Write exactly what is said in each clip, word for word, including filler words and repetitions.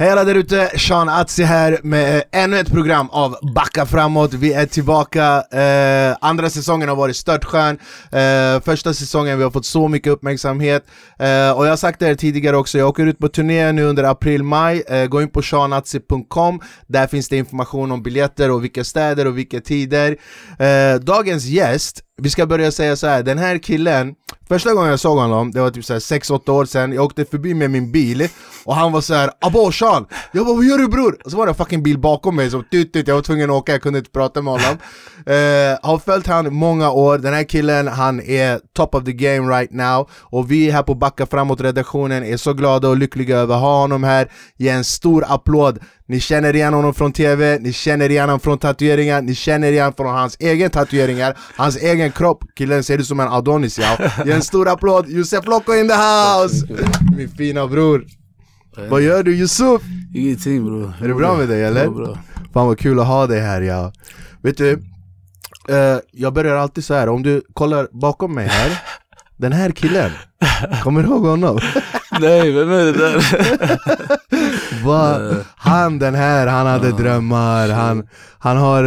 Hej alla där ute, Sean Atzi här med ännu ett program av Backa framåt. Vi är tillbaka, eh, andra säsongen har varit störtskön. eh, Första säsongen vi har fått så mycket uppmärksamhet, eh, och jag har sagt det här tidigare också. Jag åker ut på turné nu under april-maj. eh, Gå in på sean atzi punkt com. Där finns det information om biljetter och vilka städer och vilka tider. eh, Dagens gäst, vi ska börja säga så här. Den här killen, första gången jag såg honom, det var typ sex åtta år sedan. Jag åkte förbi med min bil och han var så här: abo Sean! Jag bara, vad gör du bror? Och så var det en fucking bil bakom mig som tut tut. Jag var tvungen att åka, jag kunde inte prata med honom. eh, Har följt han många år. Den här killen, han är top of the game right now. Och vi här på Backa framåt-redaktionen är så glada och lyckliga över att ha honom här. Ge en stor applåd. Ni känner igen honom från tv, ni känner igen honom från tatueringar, ni känner igen från hans egen tatueringar, hans egen kropp. Killen ser ut som en Adonis, ja. Ge en stor applåd, Josef Loco in the house! Min fina bror. Vad gör du, Josef? Ingenting, bror. Är det bra med dig, eller? Ja, bra. Fan vad kul att ha dig här, ja. Vet du, eh, jag börjar alltid så här, om du kollar bakom mig här. Den här killen, kommer du ihåg honom? Nej, vem är det där? Va? Han, den här, han hade drömmar. Han, han har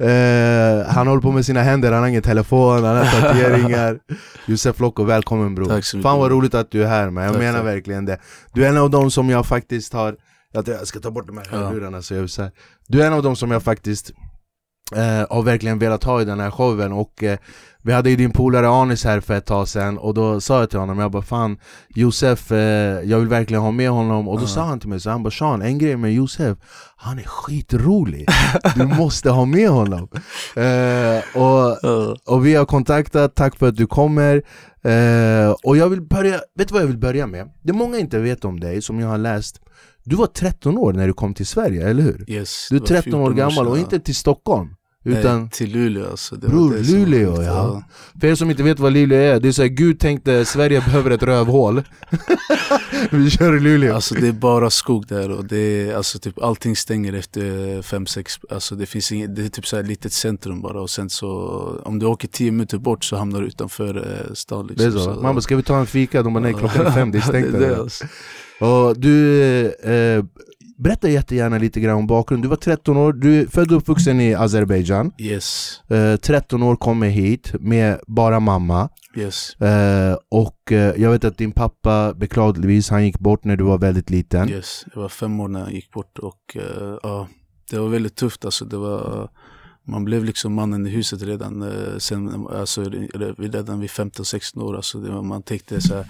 eh, han håller på med sina händer. Han har ingen telefon, han har tatueringar. Josef Loco, välkommen bror. Tack så mycket. Fan vad roligt att du är här, men jag tack, menar tack. Verkligen det. Du är en av dem som jag faktiskt har. Jag ska ta bort de här hörlurarna, ja. Så jag vill säga, du är en av dem som jag faktiskt Uh, har verkligen velat ha i den här showen. Och uh, vi hade ju din polare Anis här för ett tag sedan. Och då sa jag till honom, jag bara fan Josef, uh, jag vill verkligen ha med honom. Och då uh. sa han till mig, så han bara Sean, en grej med Josef, han är skitrolig. Du måste ha med honom. uh, och, uh. och vi har kontaktat, tack för att du kommer. uh, Och jag vill börja, vet du vad jag vill börja med? Det många inte vet om dig, som jag har läst. Du var tretton år när du kom till Sverige, eller hur? Yes, du är tretton år gammal och inte till Stockholm. Utan nej, till Luleå, alltså. Det bror, var det Luleå, var ja. För er som inte vet vad Luleå är, det är så här, Gud tänkte Sverige behöver ett rövhål. Vi kör i Luleå. Alltså det är bara skog där och det är, alltså typ allting stänger efter fem sex, alltså det finns inget, det är typ så här litet centrum bara, och sen så om du åker tio minuter bort så hamnar du utanför eh, stan liksom. Det är så. Så mamma, ska vi ta en fika? De bara nej, klockan är fem, det är stängt. Det är det, alltså. Och du eh, berätta jättegärna lite grann om bakgrund. Du var tretton år, du född och uppvuxen i Azerbajdzjan. Yes. Eh, tretton år kommer hit med bara mamma. Yes. Eh, och eh, jag vet att din pappa, beklagligtvis, han gick bort när du var väldigt liten. Yes, jag var fem år när han gick bort och eh, ja, det var väldigt tufft alltså. Det var, man blev liksom mannen i huset redan, eh, sen, alltså, redan vid femton sexton år. Alltså, det var, man tänkte så här,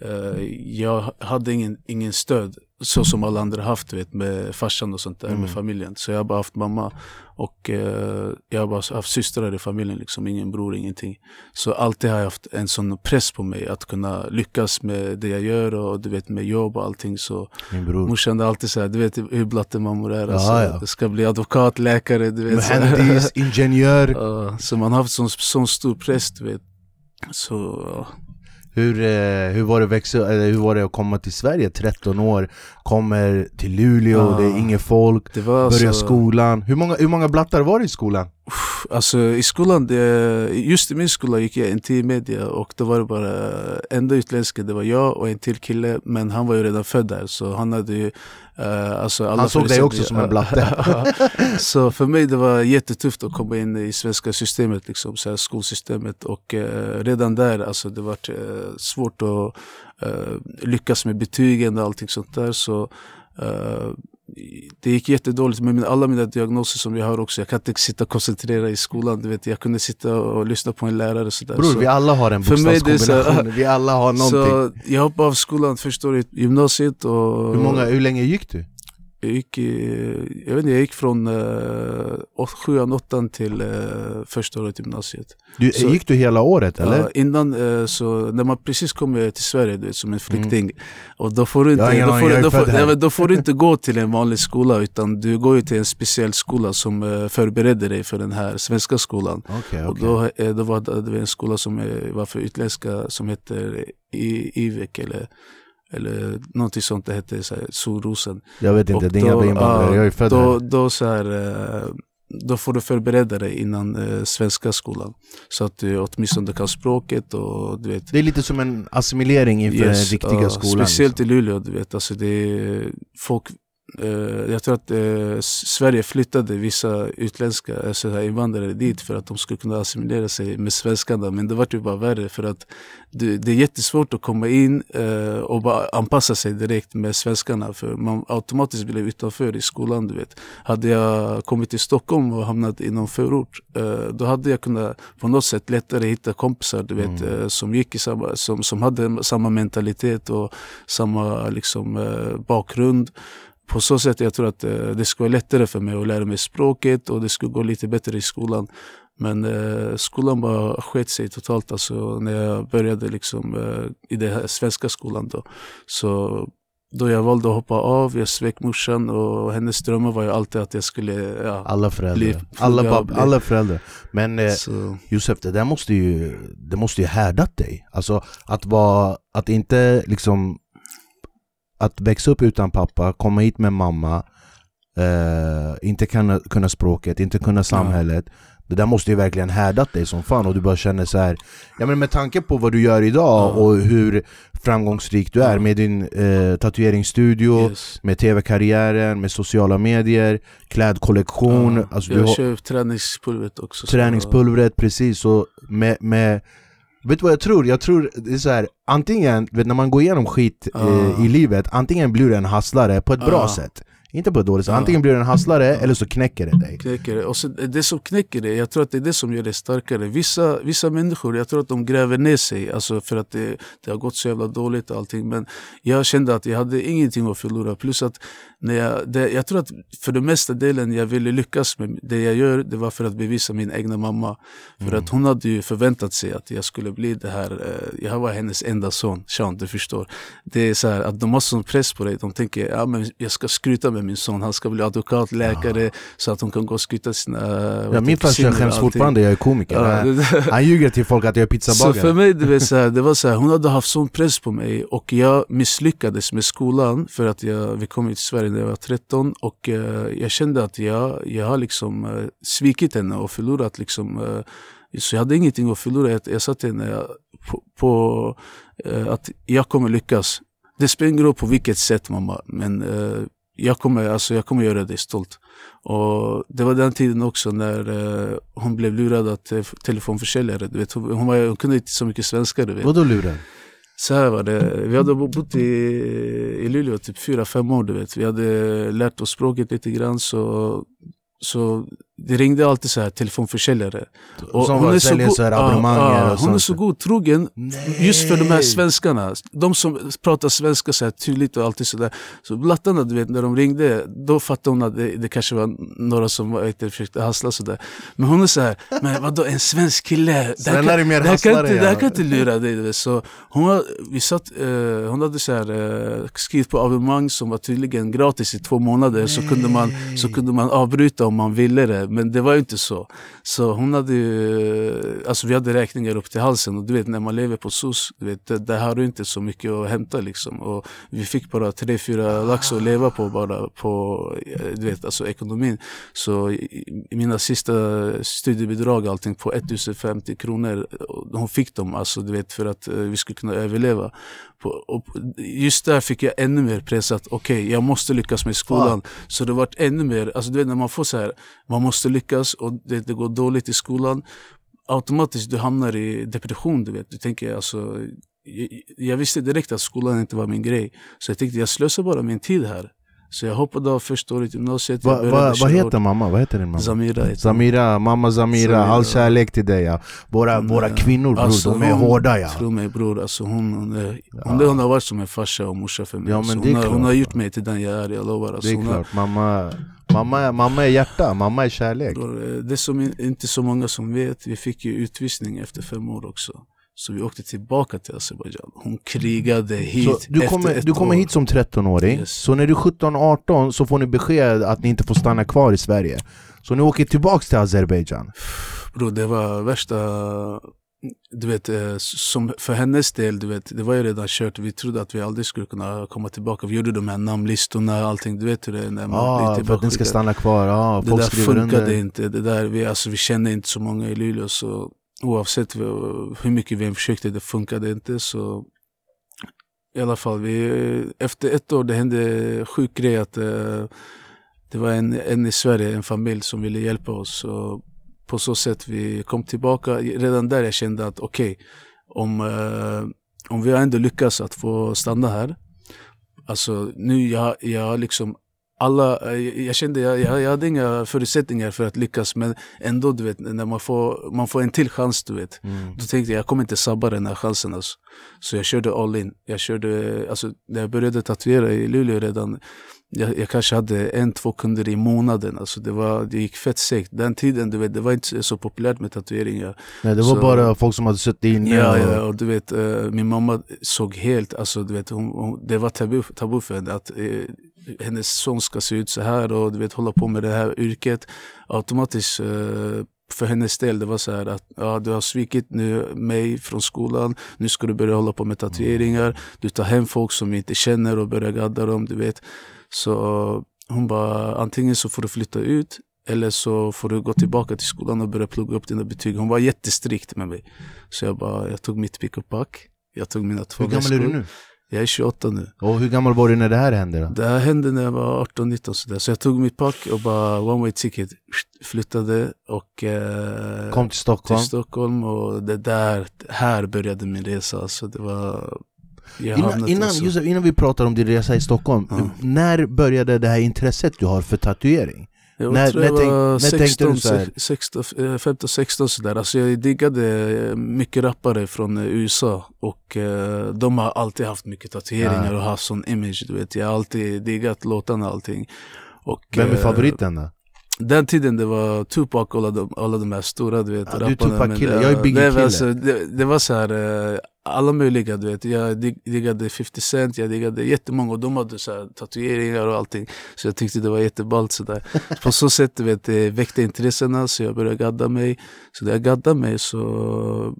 eh, jag hade ingen, ingen stöd. Så som alla andra haft, vet, med farsan och sånt där, mm. med familjen. Så jag har bara haft mamma och eh, jag har bara haft systrar i familjen liksom, ingen bror, ingenting. Så alltid har jag haft en sån press på mig att kunna lyckas med det jag gör och du vet, med jobb och allting. Så morsan är alltid såhär, du vet hur blatte mammor är, alltså, ja, ja. Du ska bli advokat, läkare, du vet, handis, ingenjör. uh, Så man har haft sån, sån stor press, du vet. Så... Uh. Hur, eh, hur, var det växa, eller hur var det att komma till Sverige? tretton år, kommer till Luleå, ja, det är inget folk, börjar så... skolan. Hur många, hur många blattar var det i skolan? Alltså i skolan, det, just i min skola gick jag en till media och då var det bara enda utländska, det var jag och en till kille, men han var ju redan född där så han hade ju uh, alltså, alla han såg dig också som en blatte. Så för mig det var jättetufft att komma in i svenska systemet liksom, så här, skolsystemet och uh, redan där alltså det var uh, svårt att uh, lyckas med betygen och allting sånt där så uh, det gick jättedåligt med alla mina diagnoser som jag har också. Jag kan inte sitta och koncentrera i skolan, du vet. Jag kunde sitta och lyssna på en lärare så där. Bror, så vi alla har en bokstavskombination. Vi alla har någonting. Så jag hoppade av skolan, förstår du, gymnasiet och... Hur många, hur länge gick du? Jag gick, jag vet inte, jag gick från sjuan, åttan till första året gymnasiet. Du, så, gick du hela året eller? Ja, innan så när man precis kommer till Sverige, du vet, som en flykting, mm. och då får du inte, ja, då, får, då, får, nej, då får du inte gå till en vanlig skola utan du går ju till en speciell skola som förbereder dig för den här svenska skolan. Okay, okay. Och då, då var det en skola som var för utländska som heter I V E K eller eller någonting sånt, det hette så här, Solrosen. Jag vet inte, det är inga invandrare, jag är född då, då, så här, då får du förbereda dig innan eh, svenska skolan. Så att du åtminstone kan språket och du vet. Det är lite som en assimilering inför yes, den riktiga uh, skolan. Speciellt liksom. I Luleå, du vet. Alltså det är, folk eh, jag tror att eh, Sverige flyttade vissa utländska alltså här invandrare dit för att de skulle kunna assimilera sig med svenskarna. Men det var ju bara värre för att det, det är jättesvårt att komma in eh, och bara anpassa sig direkt med svenskarna. För man automatiskt blev utanför i skolan, du vet. Hade jag kommit till Stockholm och hamnat i någon förort, eh, då hade jag kunnat på något sätt lättare hitta kompisar, du vet, mm. eh, som gick i samma, som, som hade samma mentalitet och samma liksom, eh, bakgrund. På så sätt jag tror att eh, det skulle vara lättare för mig att lära mig språket och det skulle gå lite bättre i skolan. Men eh, skolan bara skett sig totalt alltså, när jag började liksom, eh, i den här svenska skolan. Då. Så då jag valde att hoppa av, jag svek morsan och hennes drömmar var ju alltid att jag skulle ja, alla föräldrar. Bli, alla, bab, alla föräldrar. Men eh, Josef, det där måste ju, det måste ju härdat dig. Alltså att, vara, att inte liksom... Att växa upp utan pappa, komma hit med mamma, eh, inte kunna, kunna språket, inte kunna samhället. Det där måste ju verkligen härdat dig som fan. Och du bara känner så här, ja, men med tanke på vad du gör idag och hur framgångsrik du är med din eh, tatueringsstudio, yes. med tv-karriären, med sociala medier, klädkollektion. Ja. Alltså, jag du kör har... träningspulvret också. Träningspulvret, precis. Så med... med vet du vad jag tror? Jag tror det är så här, antingen vet, när man går igenom skit uh. eh, i livet, antingen blir du en hasslare på ett uh. bra sätt. Inte på ett dåligt sätt. Uh. Antingen blir du en hasslare uh. eller så knäcker det dig. Knäcker det. Och så, det som knäcker det, jag tror att det är det som gör det starkare. Vissa, vissa människor, jag tror att de gräver ner sig alltså för att det, det har gått så jävla dåligt och allting. Men jag kände att jag hade ingenting att förlora. Plus att när jag, det, jag tror att för den mesta delen jag ville lyckas med det jag gör, det var för att bevisa min egna mamma. För mm. att hon hade ju förväntat sig att jag skulle bli det här, eh, jag var hennes enda son, Sean, du förstår. Det är så här att de har sån press på dig, de tänker ja, men jag ska skryta med min son, han ska bli advokat, läkare, ja. Så att hon kan gå och skryta sina... Ja, min farsa skäms allting. Fortfarande, jag är komiker. Ja, han ljuger till folk att jag är pizzabagare. Så för mig, det var så här, det var så här, hon hade haft sån press på mig och jag misslyckades med skolan för att jag, vi kom hit till Sverige när jag var tretton och eh, jag kände att jag, jag har liksom eh, svikit henne och förlorat liksom, eh, så jag hade ingenting att förlora. Jag, jag satt henne jag, på, på eh, att jag kommer lyckas. Det springer på vilket sätt, mamma, men eh, jag kommer, alltså, jag kommer göra dig stolt. Och det var den tiden också när eh, hon blev lurad att eh, telefonförsäljare, du vet, hon, hon, var, hon kunde inte så mycket svenska, du vet. Vadå lurad? Så här var det. Vi hade bott i, i Luleå typ fyra fem år, du vet. Vi hade lärt oss språket lite grann, så, så det ringde alltid så här telefonförsäljare. Och som hon är så god, så här abonnemang och hon sånt. Är så god trogen. Nej. Just för de här svenskarna. De som pratar svenska så här tydligt och alltid sådär. Så blattarna, du vet, när de ringde, då fattade hon att det, det kanske var några som var ute och försökte hassla sådär. Men hon är så här, men vadå, en svensk kille? Det här kan, mer det här hasslare, kan, inte, det här kan inte lura dig. Så hon, var, vi satt, eh, hon hade så här, eh, skrivit på abonnemang som var tydligen gratis i två månader. Så kunde, man, så kunde man avbryta om man ville det. Men det var ju inte så. Så hon hade ju, alltså vi hade räkningar upp till halsen. Och du vet, när man lever på S O S, du vet, där har du inte så mycket att hämta liksom. Och vi fick bara tre, fyra lax att leva på bara på, du vet, alltså ekonomin. Så mina sista studiebidrag och allting på ettusenfemtio kronor, hon fick dem alltså, du vet, för att vi skulle kunna överleva. Och just där fick jag ännu mer press att okej, okay, jag måste lyckas med skolan. Ja. Så det var ännu mer, alltså du vet, när man får så här, man måste lyckas och det, det går dåligt i skolan, automatiskt du hamnar i depression, du vet, du tänker alltså, jag, jag visste direkt att skolan inte var min grej, så jag tänkte jag slösar bara min tid här, så jag hoppade av första året i gymnasiet. Va, va, vad heter år. mamma? Vad heter din mamma? Zamira heter Zamira, mamma Zamira, Zamira. All kärlek till dig, ja. våra, mm, våra kvinnor, bror, alltså, de är hon, hårda, ja. Tror mig, bror, alltså hon, hon, är, ja. hon, hon har varit som en farsa och morsa för mig, ja, men hon, har, klart, hon har gjort mig till den jag är, jag lovar, alltså, det är klart, har, mamma Mamma, mamma är hjärta, mamma är kärlek. Det som inte så många som vet, vi fick ju utvisning efter fem år också. Så vi åkte tillbaka till Azerbajdzjan. Hon krigade hit så du efter kommer, ett Du kommer år. hit som trettonåring. Yes. Så när du är sjutton arton så får ni besked att ni inte får stanna kvar i Sverige. Så ni åker tillbaka till Azerbajdzjan. Bro, det var värsta... Du vet, som för hennes del, du vet, det var ju redan kört. Vi trodde att vi aldrig skulle kunna komma tillbaka. Vi gjorde de här namnlistorna och allting. Du vet hur det är när man ah, blir tillbaka. För att den ska stanna kvar. Ah, det där funkade under. inte. Det där, vi, alltså, vi kände inte så många i Luleå. Så oavsett hur mycket vi försökte, det funkade inte. Så i alla fall, vi, efter ett år det hände sjuk grej att uh, det var en, en i Sverige, en familj som ville hjälpa oss. Och på så sätt vi kom tillbaka. Redan där jag kände att okej, okay, om, uh, om vi ändå lyckas att få stanna här. Alltså nu jag, jag liksom alla, jag kände jag, jag hade inga förutsättningar för att lyckas, men ändå du vet, när man får, man får en till chans du vet, mm. då tänkte jag, jag kommer inte sabba den här chansen alltså. Så jag körde all in, jag körde, alltså när jag började tatuera i Luleå redan, jag, jag kanske hade en, två kunder i månaden, alltså det var, det gick fett segt, den tiden du vet, det var inte så populärt med tatueringar. Nej, det var så, bara folk som hade suttit in. Ja, ja, och du vet, min mamma såg helt, alltså du vet, hon, hon, det var tabu, tabu för henne att hennes son ska se ut så här och du vet hålla på med det här yrket. Automatiskt för hennes del det var så här att ja, du har svikit nu mig från skolan, nu ska du börja hålla på med tatueringar, du tar hem folk som inte känner och börjar gadda dem du vet. Så hon bara, antingen så får du flytta ut eller så får du gå tillbaka till skolan och börja plugga upp dina betyg. Hon var jättestrikt med mig, så jag bara, jag tog mitt pick och pack, jag tog mina två. Hur gammal är du nu? Jag är tjugoåtta nu. Och hur gammal var du när det här hände då? Det här hände när jag var arton nitton sådär. Så jag tog mitt pack och bara one way ticket, flyttade och eh, kom till Stockholm. till Stockholm och det där, här började min resa. Så det var... Innan, innan, Josef, innan vi pratar om din resa i Stockholm, mm. när började det här intresset du har för tatuering? Jag när, tror jag när var tänk, sexton, femton sexton sådär. Alltså jag diggade mycket rappare från U S A och eh, de har alltid haft mycket tatueringar, ja. Och haft sån image, du vet. Jag har alltid diggat låtarna och allting. Och, vem är favoriten då? Den tiden det var Tupac och alla de, alla de här stora, du vet, ja, rapparna. Du Tupac kille, jag är big kille. Alltså, det, det var så här... Eh, alla möjliga, du vet. Jag diggade femtio Cent, jag diggade jättemånga och de hade så här, tatueringar och allting. Så jag tyckte det var jätteballt sådär. På så sätt, du vet, det väckte intressena, så jag började gadda mig. Så när jag gaddade mig så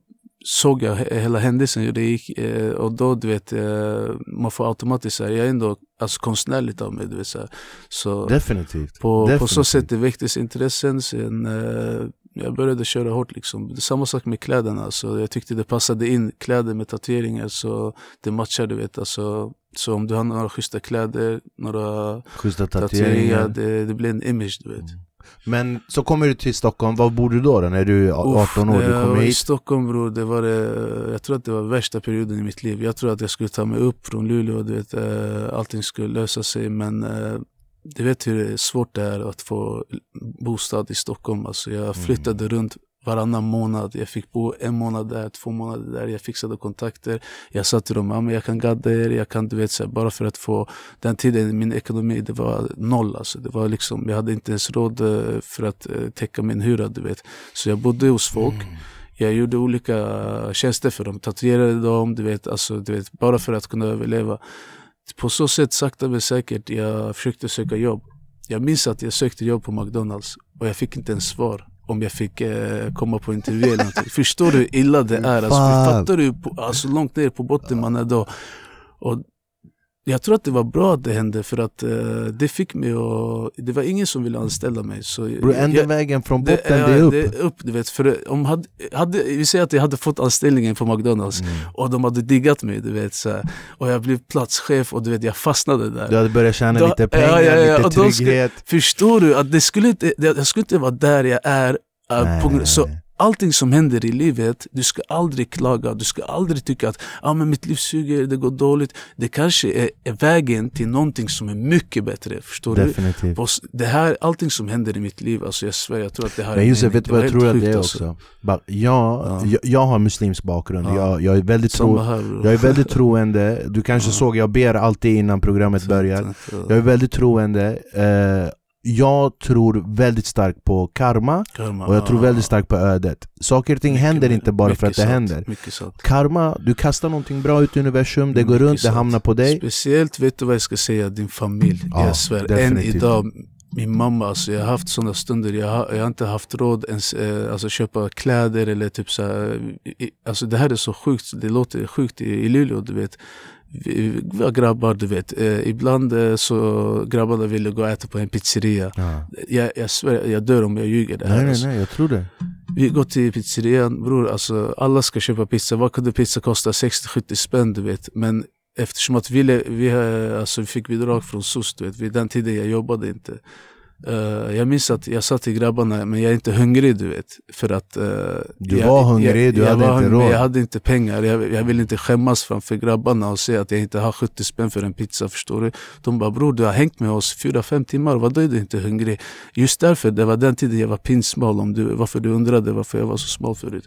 såg jag hela händelsen och det gick. Och då, du vet, man får automatiskt så här, jag är ändå alltså, konstnärligt av mig, du vet. Så, så definitivt. På, Definitivt. På så sätt, det väcktes intressen. Sen... jag började köra hårt liksom. Samma sak med kläderna. Så jag tyckte det passade in kläder med tatueringar. Så det matchade, du vet. Alltså, så om du har några schyssta kläder, några schyssta tatueringar, tatueringar det, det blir en image, du vet. Mm. Men så kommer du till Stockholm. Var bor du då, då när du är arton år? Uff, du kommer hit. I Stockholm, bror, det var det, jag tror att det var värsta perioden i mitt liv. Jag tror att jag skulle ta mig upp från Luleå. Du vet, allting skulle lösa sig. Men... du vet hur svårt det är att få bostad i Stockholm. Alltså jag flyttade mm. runt varannan månad. Jag fick bo en månad där, två månader där. Jag fixade kontakter. Jag sa till dem, ja, men jag kan gadda er. Jag kan, du vet, så här, bara för att få... Den tiden, min ekonomi, det var noll. Alltså. Det var liksom, jag hade inte ens råd för att täcka min hyra, du vet. Så jag bodde hos folk. Mm. Jag gjorde olika tjänster för dem. Tatuerade dem, du vet. Alltså, du vet, bara för att kunna överleva. På så sätt, sakta men säkert, jag försökte söka jobb. Jag minns att jag sökte jobb på McDonald's och jag fick inte ens svar om jag fick eh, komma på intervju eller någonting. Förstår du hur illa det är? Alltså, fattar du på, alltså, långt ner på botten man är då? Och jag tror att det var bra att det hände, för att eh, det fick mig och det var ingen som ville anställa mig. Så bro, ända vägen från botten det, det är upp. Det är upp, du vet. För om hade, hade, vi säger att jag hade fått anställningen på McDonald's mm. och de hade diggat mig, du vet. Så här, och jag blev platschef och du vet, jag fastnade där. Du hade börjat tjäna då, lite pengar, ja, ja, ja, lite trygghet. Ska, förstår du att det skulle inte, det, jag skulle inte vara där jag är. Äh, på, så allting som händer i livet, du ska aldrig klaga, du ska aldrig tycka att ah, men mitt liv suger, det går dåligt. Det kanske är, är vägen till någonting som är mycket bättre, förstår Definitivt. Du? Det här, allting som händer i mitt liv, alltså jag svär, jag tror att det här men just, är mening. Men Josef, vet du vad jag tror att det är också? Bara, jag, ja. jag, jag har muslimsk bakgrund, ja. jag, jag, är väldigt tro, jag är väldigt troende, du kanske ja. såg, jag ber alltid innan programmet börjar. Jag är väldigt troende. Eh, Jag tror väldigt starkt på karma, karma och jag tror väldigt starkt på ödet. Saker och ting mycket, händer inte bara för att det sant, händer. Karma, du kastar någonting bra ut i universum, det mycket går runt, sant. Det hamnar på dig. Speciellt, vet du vad jag ska säga, din familj. Ja, jag svär, än idag, min mamma, alltså, jag har haft sådana stunder, jag har, jag har inte haft råd ens eh, alltså, köpa kläder eller typ så här, i, alltså det här är så sjukt, det låter sjukt i, i Luleå, du vet. Vi var grabbar, du vet. Eh, ibland eh, så grabbarna ville gå och äta på en pizzeria. Ja. Jag, jag svär, jag dör om jag ljuger det här. Nej, alltså. nej, nej, jag tror det. Vi går till pizzerian, bror, alltså alla ska köpa pizza. Vad kunde pizza kosta? sextio till sjuttio spänn, du vet. Men Eftersom att vi, vi, alltså, vi fick bidrag från S O S, du vet, vid den tiden jag jobbade inte. Uh, jag minns att jag sa till grabbarna, men jag är inte hungrig, du vet, för att uh, du var jag, hungrig, jag, du jag hade var inte råd. Jag hade inte pengar, jag, jag ville inte skämmas framför grabbarna och säga att jag inte har sjuttio spänn för en pizza, förstår du. De bara, bror, du har hängt med oss fyra fem timmar, vadå är du inte hungrig? Just därför, det var den tiden jag var pinsmal, om du, varför du undrade varför jag var så smal förut.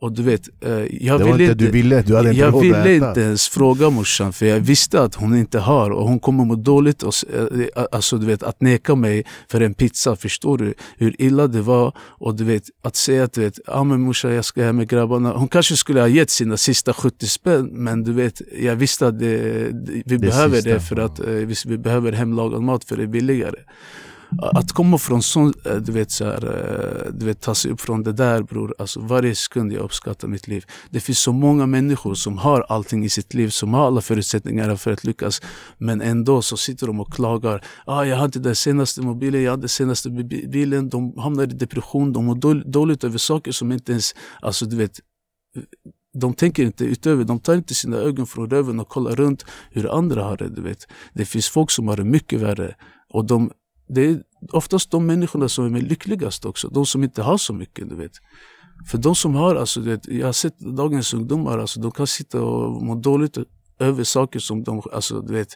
Och du vet, jag ville inte, du ville, du hade inte, jag ville inte ens fråga morsan, för jag visste att hon inte har, och hon kommer må dåligt, och, alltså du vet, att neka mig för en pizza, förstår du hur illa det var. Och du vet, att säga att du vet, ja ah, men morsan, jag ska hem med grabbarna, hon kanske skulle ha gett sina sista sjuttio spänn, men du vet, jag visste att det, det, vi det behöver sista. Det för att vi, vi behöver hemlagad mat, för det är billigare. Att komma från sån, du vet, så här, du vet, ta sig upp från det där, bror. Alltså varje sekund jag uppskattar mitt liv. Det finns så många människor som har allting i sitt liv, som har alla förutsättningar för att lyckas. Men ändå så sitter de och klagar. Ah, jag hade den senaste mobilen, jag hade den senaste bilen. De hamnar i depression, de mår dåligt över saker som inte ens, alltså du vet, de tänker inte utöver, de tar inte sina ögon från röven och kollar runt hur andra har det, du vet. Det finns folk som har det mycket värre, och de det är oftast de människorna som är lyckligast också. De som inte har så mycket, du vet. För de som har, alltså, du vet, jag har sett dagens ungdomar, alltså, de kan sitta och må dåligt över saker som de, alltså, du vet,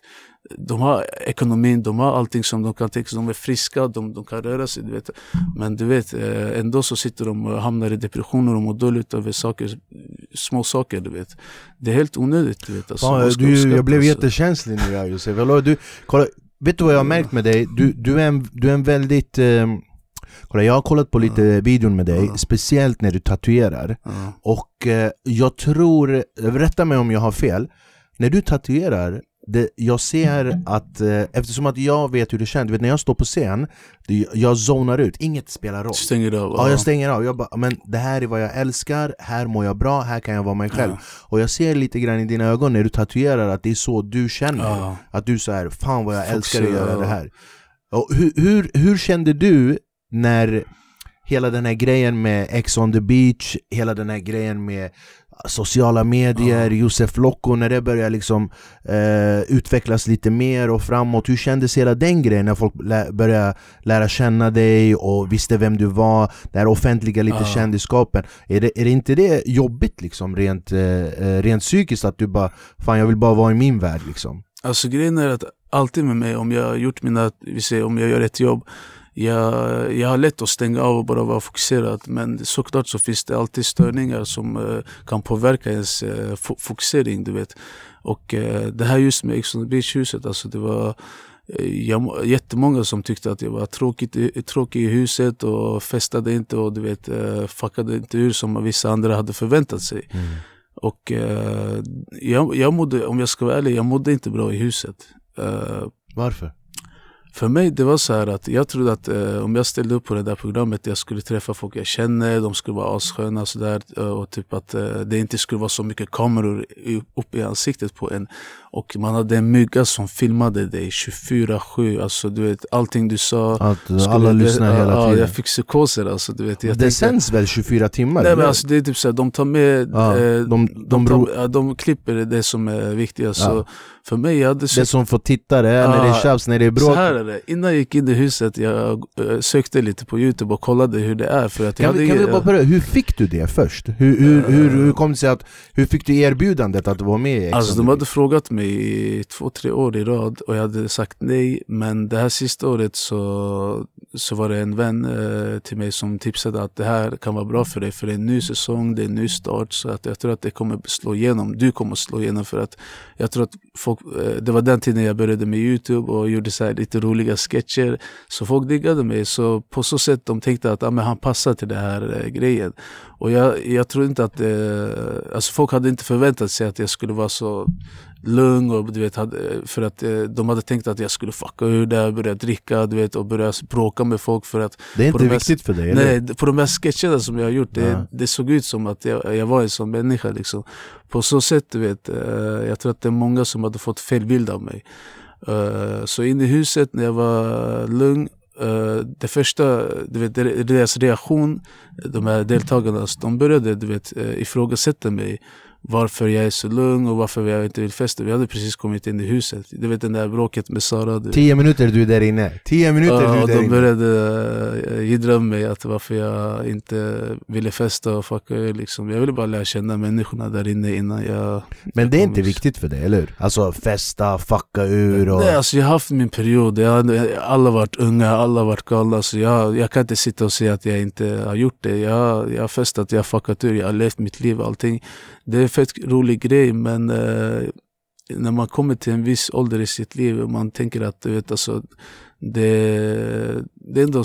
de har ekonomin, de har allting som de kan tänka, de är friska, de, de kan röra sig, du vet. Men du vet, ändå så sitter de och hamnar i depressioner och mår dåligt över saker, små saker, du vet. Det är helt onödigt, du vet. Alltså, ja, du, jag blev alltså jättekänslig nu, jag, Josef. Hallå, du, kolla. Vet du vad jag har märkt med dig? Du, du, är, en, du är en väldigt... Eh, kolla, jag har kollat på lite mm. videon med dig. Mm. Speciellt när du tatuerar. Mm. Och eh, jag tror... Rätta mig om jag har fel. När du tatuerar... Det, jag ser att... Eh, eftersom att jag vet hur det känns. Du vet, när jag står på scen... Det, jag zonar ut. Inget spelar roll. Stänger av. Ja, jag stänger av. Jag bara, men det här är vad jag älskar. Här mår jag bra. Här kan jag vara mig själv. Mm. Och jag ser lite grann i dina ögon när du tatuerar att det är så du känner. Mm. Att du så här, fan vad jag Fox, älskar att göra ja. Det här. Och hur, hur, hur kände du när hela den här grejen med Ex on the Beach, hela den här grejen med sociala medier, mm. Josef Loco, när det börjar liksom eh, utvecklas lite mer och framåt, hur kändes hela den grejen när folk lä- började lära känna dig och visste vem du var, det här offentliga lite mm. kändiskapen, är det, är det inte det jobbigt liksom rent, eh, rent psykiskt att du bara, fan jag vill bara vara i min värld liksom? Alltså grejen är att alltid med mig, om jag har gjort mina, vi säger om jag gör ett jobb, Jag, jag har lätt att stänga av och bara vara fokuserad, men såklart så finns det alltid störningar som eh, kan påverka ens eh, f- fokusering, du vet. Och eh, det här just med Ex on the Beach-huset, alltså det var eh, jag, jättemånga som tyckte att jag var tråkigt, tråkig i huset och festade inte och du vet, eh, fuckade inte ur som vissa andra hade förväntat sig. Mm. Och eh, jag, jag mådde, om jag ska vara ärlig, jag mådde inte bra i huset. Eh, Varför? För mig det var så här att jag trodde att eh, om jag ställde upp på det där programmet, jag skulle träffa folk jag känner, de skulle vara assköna och sådär, och typ att eh, det inte skulle vara så mycket kameror upp i ansiktet på en, och man hade en mygga som filmade dig tjugofyra sju, alltså du vet, allting du sa, att skulle, alla lyssnar hela tiden. Ja, jag fick psykoser, alltså du vet, jag det tänkte, sänds väl tjugofyra timmar? Nej, men alltså det är typ så här, de tar med ja, eh, de, de, de, tar, ja, de klipper det som är viktigt, alltså ja. För mig hade det, så det som får tittare ja, när det är tjafs, när det är bråk. Innan jag gick in i huset, jag sökte lite på YouTube och kollade hur det är. För att kan, jag hade, kan vi bara börja, hur fick du det först? Hur, hur, uh, hur, hur kom det sig att, hur fick du erbjudandet att vara med? Alltså de hade frågat mig i två, tre år i rad och jag hade sagt nej. Men det här sista året så, så var det en vän eh, till mig som tipsade att det här kan vara bra för dig. För det är en ny säsong, det är en ny start, så att jag tror att det kommer slå igenom. Du kommer slå igenom, för att jag tror att folk, eh, det var den tiden jag började med YouTube och gjorde så här lite roliga sketcher, så folk diggade mig, så på så sätt de tänkte att ah, men han passar till det här eh, grejen. Och jag, jag tror inte att eh, alltså folk hade inte förväntat sig att jag skulle vara så lugn och du vet, hade, för att eh, de hade tänkt att jag skulle fucka ur där, börja dricka, du vet, och börja bråka med folk, för att det är inte de viktigt här, för dig. Nej, eller? På de här sketcherna som jag har gjort, det, det såg ut som att jag, jag var en sån människa liksom. På så sätt, du vet, eh, jag tror att det är många som hade fått fel bild av mig. Uh, så in i huset när jag var lugn, uh, det första, du vet, deras reaktion, de här deltagarna, de började, du vet, uh, ifrågasätta mig. varför jag är så lugn och varför jag inte vill festa. Vi hade precis kommit in i huset. Du vet den där bråket med Sara. Du. Tio minuter du är där inne. Tio minuter ja, du är där inne. De började gidra mig att varför jag inte ville festa och fucka. Liksom. Jag ville bara lära känna människorna där inne innan jag... Men det är inte viktigt för dig, eller hur? Alltså festa, fucka ur och... Nej, alltså jag har haft min period. Jag, alla varit unga, alla varit galna. Alltså, jag, jag kan inte sitta och säga att jag inte har gjort det. Jag, jag har festat, jag har fuckat ur, jag har levt mitt liv och allting. Det är en fett rolig grej, men eh, när man kommer till en viss ålder i sitt liv och man tänker att du vet, alltså, det, det är ändå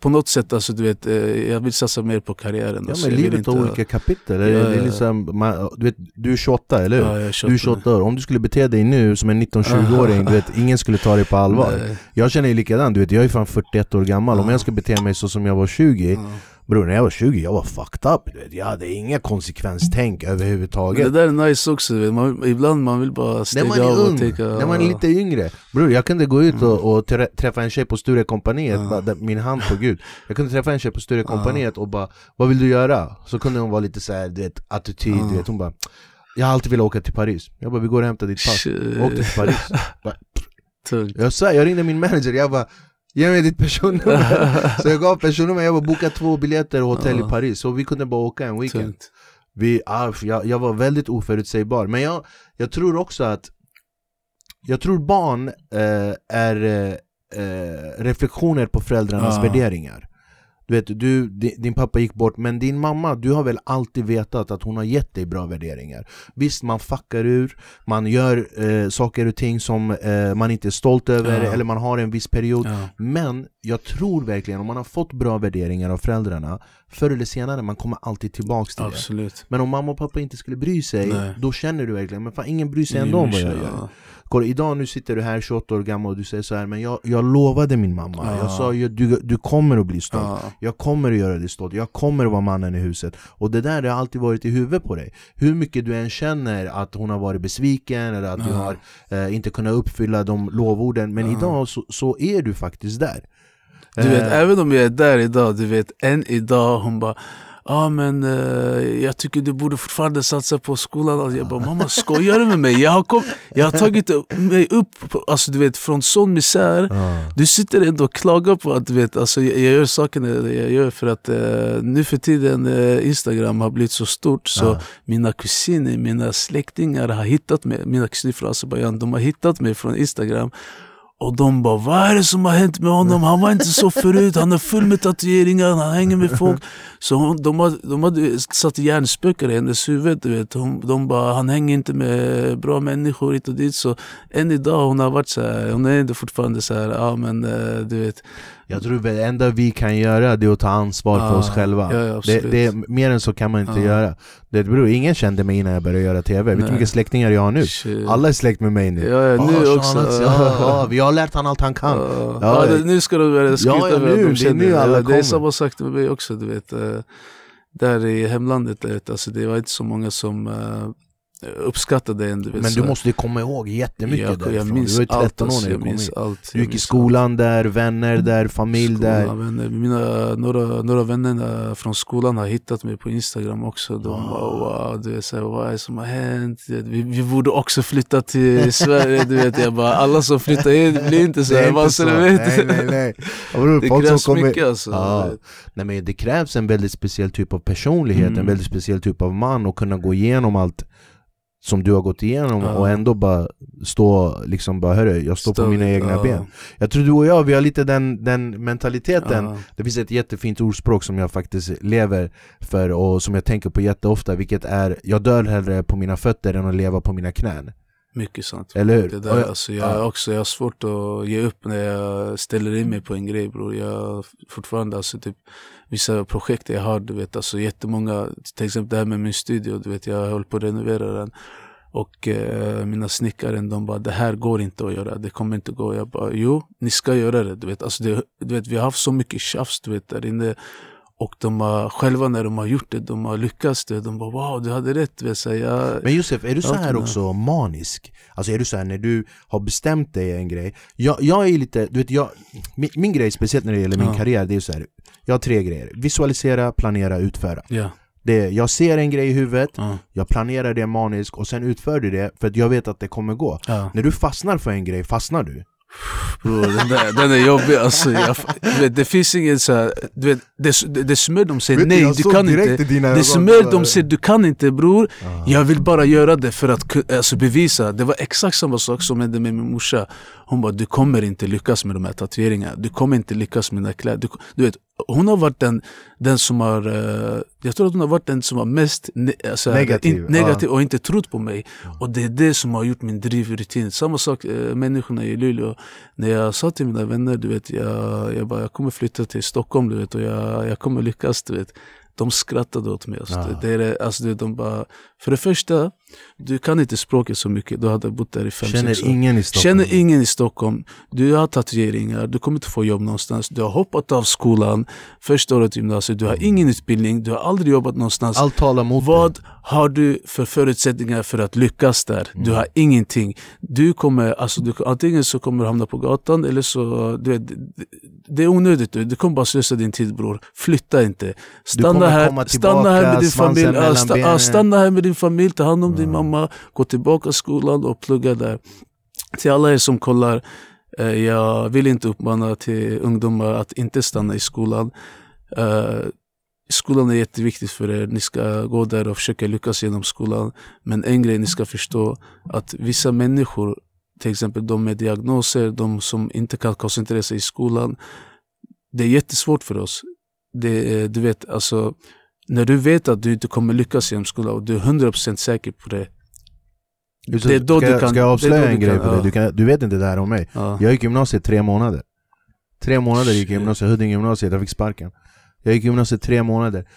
på något sätt, alltså, du vet, eh, jag vill satsa mer på karriären. Ja, alltså, men livet har olika kapitel. Ja, det är liksom, man, du, vet, du är tjugoåtta, eller hur? Ja, jag är tjugoåtta. Du är tjugoåtta år. Om du skulle bete dig nu som en nitton-tjugo-åring, du vet, ingen skulle ta dig på allvar. Nej. Jag känner ju likadant, du vet, jag är fan fyrtioett år gammal. Ja. Om jag ska bete mig så som jag var tjugo... Ja. Bror, när jag var tjugo, jag var fucked up. Du vet. Jag hade inga konsekvenstänk överhuvudtaget. Men det där är nice också. Man, ibland man vill bara stiga av och tänka... När man är lite yngre. Bror, jag kunde gå ut och, och träffa en tjej på Sture Kompaniet. Ja. Bara, min hand på Gud. Jag kunde träffa en tjej på Sture Kompaniet ja. Och bara, vad vill du göra? Så kunde hon vara lite så här, du vet, attityd. Ja. Du vet. Hon bara, jag har alltid velat åka till Paris. Jag bara, vi går och hämtar ditt pass. Jag åkte till Paris. Bara, jag, sa, jag ringde min manager, jag bara... Ge mig ditt personnummer. Så jag gav personnummer. Jag bara bokade två biljetter och hotell uh. i Paris. Så vi kunde bara åka en weekend. Vi, arf, jag, jag var väldigt oförutsägbar. Men jag, jag tror också att jag tror barn eh, är eh, reflektioner på föräldrarnas uh. värderingar. Du vet, du, din pappa gick bort, men din mamma, du har väl alltid vetat att hon har gett dig bra värderingar. Visst, man fuckar ur, man gör eh, saker och ting som eh, man inte är stolt över, ja. Eller man har en viss period. Ja. Men jag tror verkligen, om man har fått bra värderingar av föräldrarna, förr eller senare, man kommer alltid tillbaka till absolut. Det. Men om mamma och pappa inte skulle bry sig, nej. Då känner du verkligen, men fan, ingen bryr sig ändå om vad jag gör. Ja. Kolla, idag nu sitter du här tjugoåtta år gammal och du säger så här, men jag, jag lovade min mamma. Ja. Jag sa, du, du kommer att bli stolt. Ja. Jag kommer att göra det stolt. Jag kommer att vara mannen i huset. Och det där har alltid varit i huvudet på dig. Hur mycket du än känner att hon har varit besviken eller att ja. Du har eh, inte kunnat uppfylla de lovorden. Men ja. Idag så, så är du faktiskt där. Du vet, eh. även om jag är där idag, du vet, än idag hon bara... Ja ah, men eh, jag tycker du borde fortfarande satsa på skolan. Alltså, jag bara, mamma, skojar du med mig? Jag har, kom, jag har tagit mig upp på, alltså, du vet, från sån misär. Uh. Du sitter ändå och klagar på att du vet, alltså, jag, jag gör sakerna jag gör för att eh, nu för tiden eh, Instagram har blivit så stort så uh. mina kusiner, mina släktingar har hittat mig. Mina kusiner från Azerbajdzjan, de har hittat mig från Instagram. Och de bara, vad är det som har hänt med honom? Han var inte så förut, han är full med tatueringar, han hänger med folk. Så hon, de, hade, de hade satt hjärnspökar i hennes huvud, du vet. Hon, de bara, han hänger inte med bra människor hit och dit. Så än idag hon har varit så här, hon är inte fortfarande så här, ja men du vet. Jag tror det enda vi kan göra det är att ta ansvar ah, för oss själva. Ja, ja, det, det är, mer än så kan man inte ah. göra. Det beror, ingen kände mig innan jag började göra tv. Vet du vilka släktingar jag har nu? Shit. Alla är släkt med mig nu. Ja, ja, nu oh, också. Atzi, ja, ja, vi har lärt han allt han kan. Ja, ja, ja, nu ska du börja skryta ja, ja, med nu, de känner. Det är, nu alla det är samma sagt med mig också, du vet. Där i hemlandet, vet, alltså, det var inte så många som... uppskattade en, du vet, men du måste ju komma ihåg jättemycket jag, därifrån. Jag minns du var ju tretton allt, år när du kom in. Allt, du gick i skolan allt. Där, vänner där, familj skolan, där. Vänner. Mina, några, några vänner från skolan har hittat mig på Instagram också. De wow. Bara, wow, du vet, så här, vad är det som har hänt? Vi, vi borde också flytta till Sverige, du vet. Jag bara, alla som flyttar hit blir inte så här. Inte så. Nej, nej, nej. Bror, det krävs kommer... mycket alltså. Ja. Nej, men det krävs en väldigt speciell typ av personlighet, mm. en väldigt speciell typ av man och kunna gå igenom allt som du har gått igenom uh. och ändå bara stå liksom bara hörru, jag står Stå, på mina egna uh. ben. Jag tror du och jag vi har lite den, den mentaliteten. Uh. Det finns ett jättefint ordspråk som jag faktiskt lever för och som jag tänker på jätteofta, vilket är jag dör hellre på mina fötter än att leva på mina knän. Mycket sant. Eller hur? Det där, alltså, jag, ja. Också, jag har svårt att ge upp när jag ställer in mig på en grej, bror. Jag fortfarande, alltså, typ, vissa projekt jag har, du vet, alltså jättemånga, till exempel det här med min studio, du vet, jag håller på att renovera den. Och eh, mina snickaren, de bara, det här går inte att göra, det kommer inte gå. Jag bara, jo, ni ska göra det, du vet. Alltså, det, du vet, vi har haft så mycket tjafs, du vet, där inne. Och de har, själva när de har gjort det, de har lyckats det. De bara, wow, du hade rätt. Vill säga. Men Josef, är du så här också manisk? Alltså är du så här när du har bestämt dig en grej? Jag, jag är lite, du vet, jag, min, min grej speciellt när det gäller min ja. Karriär, det är så här. Jag har tre grejer. Visualisera, planera, utföra. Ja. Det, jag ser en grej i huvudet, mm. jag planerar det maniskt och sen utför du det för att jag vet att det kommer gå. Mm. När du fastnar för en grej, fastnar du. Bro, den, där, den är jobbig alltså. Jag, vet, det finns inget så här, du vet, det, det, det smör de säger vet nej du, du kan inte. Det smör de säger du kan inte bror. Aha. Jag vill bara göra det för att alltså, bevisa. Det var exakt samma sak som hände med min morsa. Hon bara, du kommer inte lyckas med de här tatueringarna. Du kommer inte lyckas med dina kläder. Du, du vet, hon har varit den, den som har jag tror att hon har varit den som har mest ne- alltså, negativ, in, negativ ja. Och inte trott på mig. Ja. Och det är det som har gjort min drivrutin. Samma sak äh, människorna i Luleå. När jag sa till mina vänner, du vet, jag, jag bara, jag kommer flytta till Stockholm, du vet, och jag, jag kommer lyckas, du vet. De skrattade åt mig. Alltså, ja. det är, alltså, det, de bara, för det första, du kan inte språket så mycket. Du hade bott där i fem, Känner sex år. Ingen i Stockholm. Känner ingen i Stockholm. Du har tatueringar. Du kommer inte få jobb någonstans. Du har hoppat av skolan. Första året i gymnasiet. Du har mm. ingen utbildning. Du har aldrig jobbat någonstans. Allt talar mot Vad dig. Har du för förutsättningar för att lyckas där? Mm. Du har ingenting. Du kommer, alltså, du, antingen så kommer du hamna på gatan eller så, du vet, det är onödigt. Du, du kommer bara slösa din tid, bror. Flytta inte. Stanna här. Stanna här med din familj. Äh, st- äh, stanna här med din familj. Ta hand om mm. din mamma, gå tillbaka skolan och plugga där. Till alla er som kollar, eh, jag vill inte uppmana till ungdomar att inte stanna i skolan. Eh, skolan är jätteviktigt för er. Ni ska gå där och försöka lyckas genom skolan. Men en grej ni ska förstå, att vissa människor, till exempel de med diagnoser, de som inte kan koncentrera sig i skolan, det är jättesvårt för oss. Det, du vet, alltså... När du vet att du inte kommer lyckas genom skolan och du är hundra procent säker på det. Det är då ska, du kan... Ska jag avslöja en grej på ja. det? Du, kan, du vet inte det här om mig. Ja. Jag gick gymnasiet tre månader. Tre månader gick jag gymnasiet. Huddinge gymnasiet, jag fick sparken. Jag gick gymnasiet tre månader.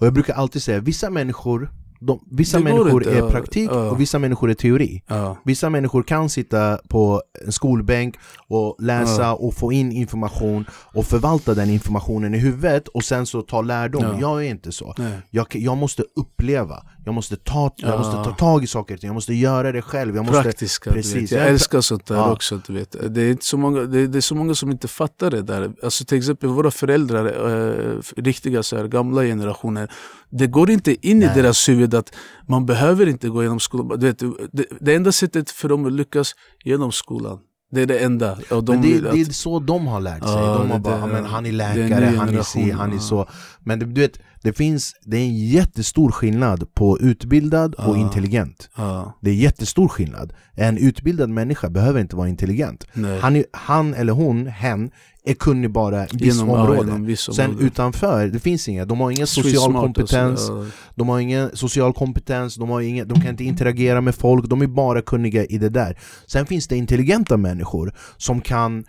Och jag brukar alltid säga, vissa människor... De, vissa människor inte. är praktik ja. och vissa människor är teori. Ja. Vissa människor kan sitta på en skolbänk och läsa ja. och få in information och förvalta den informationen i huvudet och sen så ta lärdom. Ja. Jag är inte så. Jag, jag måste uppleva. Jag måste ta, jag ja. måste ta tag i saker. Jag måste göra det själv. Jag måste, Praktiska, precis. Jag älskar sånt där ja. också. Du vet. Det, är inte så många, det, är, det är så många som inte fattar det där. Alltså, till exempel våra föräldrar, äh, riktiga så här, gamla generationer, det går inte in Nej. i deras huvud att man behöver inte gå genom skolan. Du vet, det, det enda sättet för dem att lyckas genom skolan. Det är det enda. Och de men det, att... det är så de har lärt sig. Ja, de har bara, det, men han är läkare, är han är si, han är så. Men det, du vet, det finns, det är en jättestor skillnad på utbildad ja. och intelligent. Ja. Det är jättestor skillnad. En utbildad människa behöver inte vara intelligent. Han, är, han eller hon, hen, är kunnig bara viss områden. Sen utanför, det finns inga. De har ingen social kompetens. De har ingen social kompetens. De, har ingen, de kan inte interagera med folk. De är bara kunniga i det där. Sen finns det intelligenta människor som kan